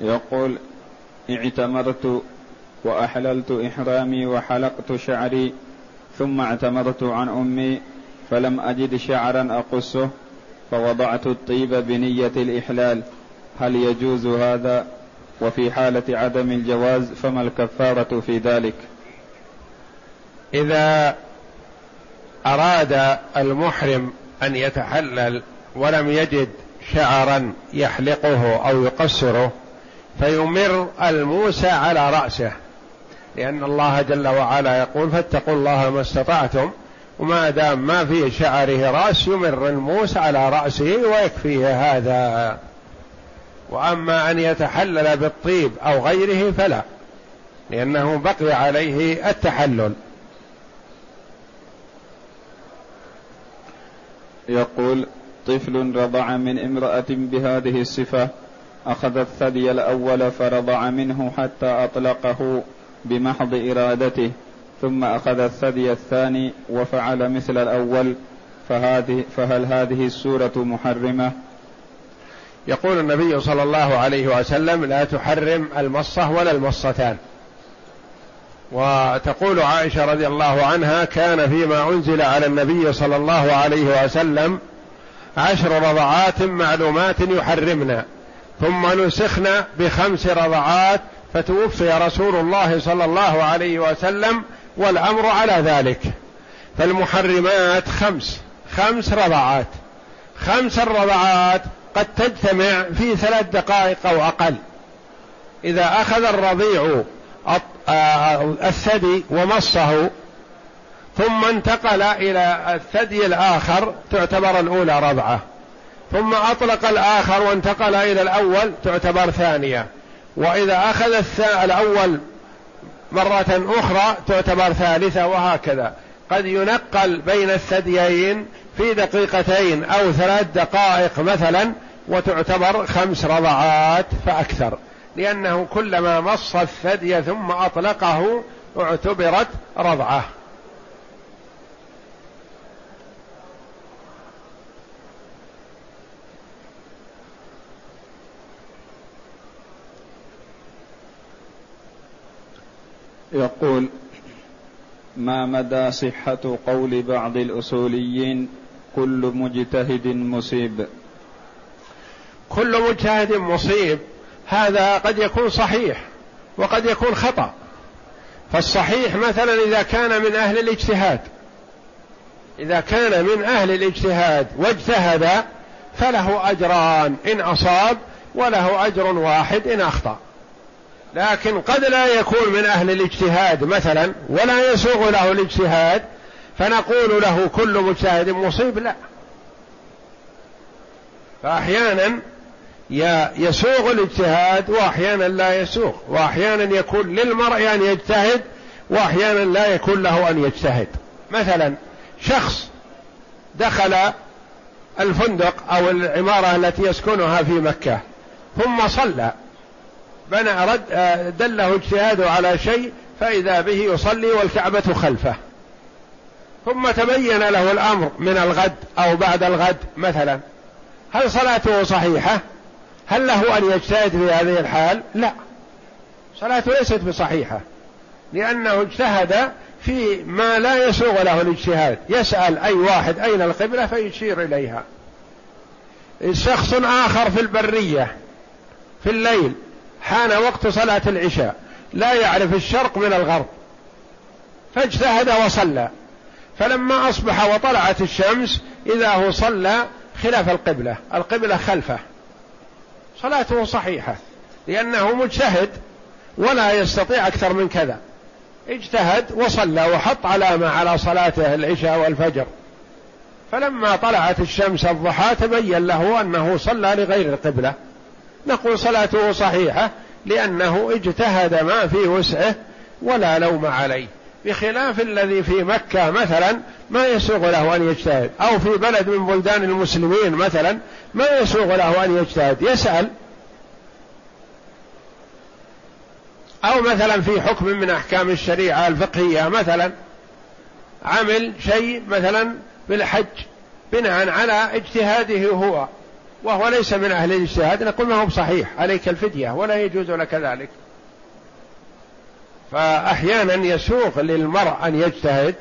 يقول: اعتمرت وأحللت إحرامي وحلقت شعري، ثم اعتمرت عن أمي فلم أجد شعرا أقصه فوضعت الطيب بنية الإحلال، هل يجوز هذا؟ وفي حالة عدم الجواز فما الكفارة في ذلك؟ إذا أراد المحرم أن يتحلل ولم يجد شعرا يحلقه أو يقصره فيمر الموسى على رأسه، لأن الله جل وعلا يقول: فاتقوا الله ما استطعتم، وما دام ما في شعره رأس يمر الموسى على رأسه ويكفيه هذا. وأما أن يتحلل بالطيب أو غيره فلا، لأنه بقي عليه التحلل. يقول: طفل رضع من امرأة بهذه الصفة أخذ الثدي الأول فرضع منه حتى أطلقه بمحض إرادته، ثم أخذ الثدي الثاني وفعل مثل الأول، فهل هذه السورة محرمة؟ يقول النبي صلى الله عليه وسلم: لا تحرم المصة ولا المصتان. وتقول عائشة رضي الله عنها: كان فيما أنزل على النبي صلى الله عليه وسلم 10 رضعات معلومات يحرمنا، ثم نسخنا ب5 رضعات فتوفي رسول الله صلى الله عليه وسلم والأمر على ذلك. فالمحرمات 5 رضعات، 5 الرضعات قد تجتمع في 3 دقائق أو أقل. إذا أخذ الرضيع الثدي ومصه ثم انتقل إلى الثدي الآخر تعتبر الأولى رضعة، ثم أطلق الآخر وانتقل إلى الأول تعتبر ثانية، وإذا أخذ الأول مرة أخرى تعتبر ثالثة، وهكذا. قد ينقل بين الثديين في دقيقتين أو 3 دقائق مثلا وتعتبر 5 رضعات فأكثر، لأنه كلما مص الثدي ثم أطلقه اعتبرت رضعة. يقول: ما مدى صحة قول بعض الأصوليين كل مجتهد مصيب؟ كل مجتهد مصيب هذا قد يكون صحيح وقد يكون خطأ. فالصحيح مثلا إذا كان من أهل الاجتهاد، إذا كان من أهل الاجتهاد واجتهد فله أجران إن أصاب وله أجر واحد إن أخطأ. لكن قد لا يكون من أهل الاجتهاد مثلا ولا يسوغ له الاجتهاد فنقول له كل مجتهد مصيب، لا. فأحيانا يسوغ الاجتهاد وأحيانا لا يسوغ، وأحيانا يكون للمرء أن يجتهد وأحيانا لا يكون له أن يجتهد. مثلا شخص دخل الفندق أو العمارة التي يسكنها في مكة ثم صلى، دله اجتهاده على شيء فإذا به يصلي والكعبة خلفه، ثم تبين له الأمر من الغد أو بعد الغد مثلا، هل صلاته صحيحة؟ هل له أن يجتهد في هذه الحال؟ لا، صلاته ليست بصحيحة، لأنه اجتهد في ما لا يسوغ له الاجتهاد. يسأل أي واحد أين القبلة فيشير إليها. شخص آخر في البرية في الليل حان وقت صلاة العشاء، لا يعرف الشرق من الغرب، فاجتهد وصلى، فلما أصبح وطلعت الشمس إذا هو صلى خلاف القبلة، القبلة خلفه، صلاته صحيحة لأنه مجتهد ولا يستطيع أكثر من كذا، اجتهد وصلى وحط علامة على صلاته العشاء والفجر، فلما طلعت الشمس الضحى تبين له أنه صلى لغير القبلة، نقول صلاته صحيحة لأنه اجتهد ما في وسعه ولا لوم عليه، بخلاف الذي في مكة مثلا ما يسوغ له أن يجتهد، أو في بلد من بلدان المسلمين مثلا ما يسوغ له أن يجتهد، يسأل، أو مثلا في حكم من أحكام الشريعة الفقهية مثلا عمل شيء مثلا بالحج بناء على اجتهاده هو وهو ليس من أهل الاجتهاد، نقول ما هو صحيح، عليك الفدية ولا يجوز لك ذلك. فأحيانا يسوغ للمرء أن يجتهد،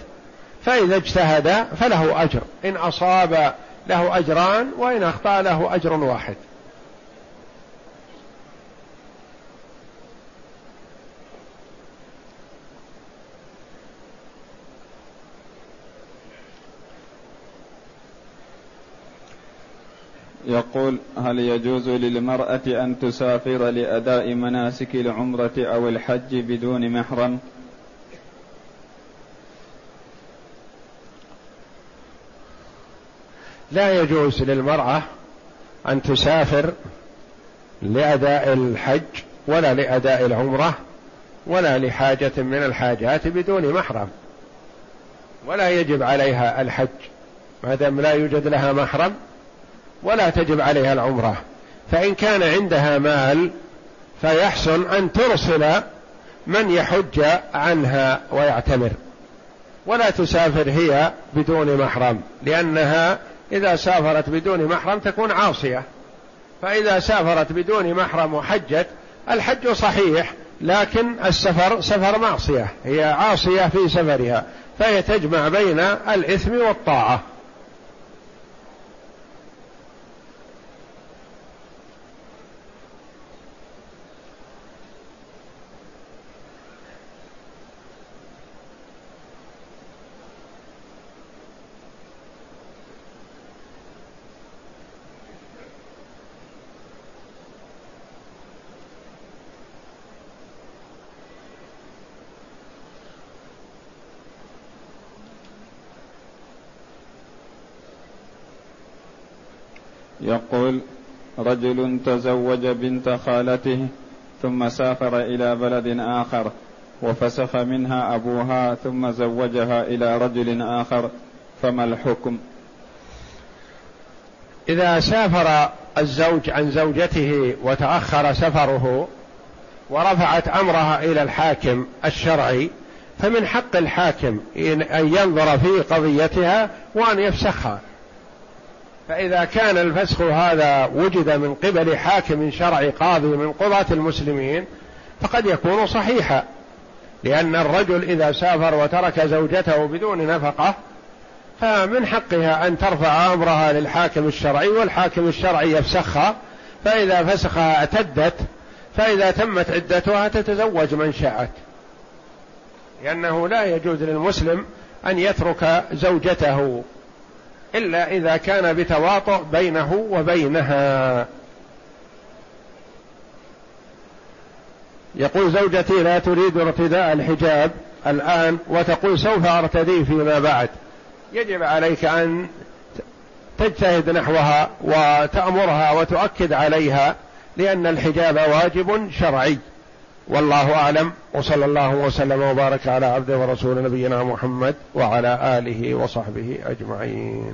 فإذا اجتهد فله أجر، إن أصاب له أجران وإن أخطأ له أجر واحد. يقول: هل يجوز للمرأة أن تسافر لأداء مناسك العمرة أو الحج بدون محرم؟ لا يجوز للمرأة أن تسافر لأداء الحج ولا لأداء العمرة ولا لحاجة من الحاجات بدون محرم، ولا يجب عليها الحج ما دام لا يوجد لها محرم، ولا تجب عليها العمرة. فإن كان عندها مال فيحسن أن ترسل من يحج عنها ويعتمر، ولا تسافر هي بدون محرم، لأنها إذا سافرت بدون محرم تكون عاصية. فإذا سافرت بدون محرم وحجت، الحج صحيح لكن السفر سفر معصية، هي عاصية في سفرها، فهي تجمع بين الإثم والطاعة. يقول: رجل تزوج بنت خالته ثم سافر إلى بلد آخر وفسخ منها أبوها ثم زوجها إلى رجل آخر، فما الحكم؟ إذا سافر الزوج عن زوجته وتأخر سفره ورفعت أمرها إلى الحاكم الشرعي، فمن حق الحاكم أن ينظر في قضيتها وأن يفسخها. فإذا كان الفسخ هذا وجد من قبل حاكم شرعي قاضي من قضاة المسلمين فقد يكون صحيحا، لأن الرجل إذا سافر وترك زوجته بدون نفقة فمن حقها أن ترفع أمرها للحاكم الشرعي، والحاكم الشرعي يفسخها، فإذا فسخها اعتدت، فإذا تمت عدتها تتزوج من شاءت، لأنه لا يجوز للمسلم أن يترك زوجته إلا إذا كان بتواطؤ بينه وبينها. يقول زوجتي لا تريد ارتداء الحجاب الآن وتقول سوف أرتدي فيما بعد، يجب عليك أن تجتهد نحوها وتأمرها وتؤكد عليها، لأن الحجاب واجب شرعي. والله أعلم، وصلى الله وسلم وبارك على عبده ورسوله نبينا محمد وعلى آله وصحبه أجمعين.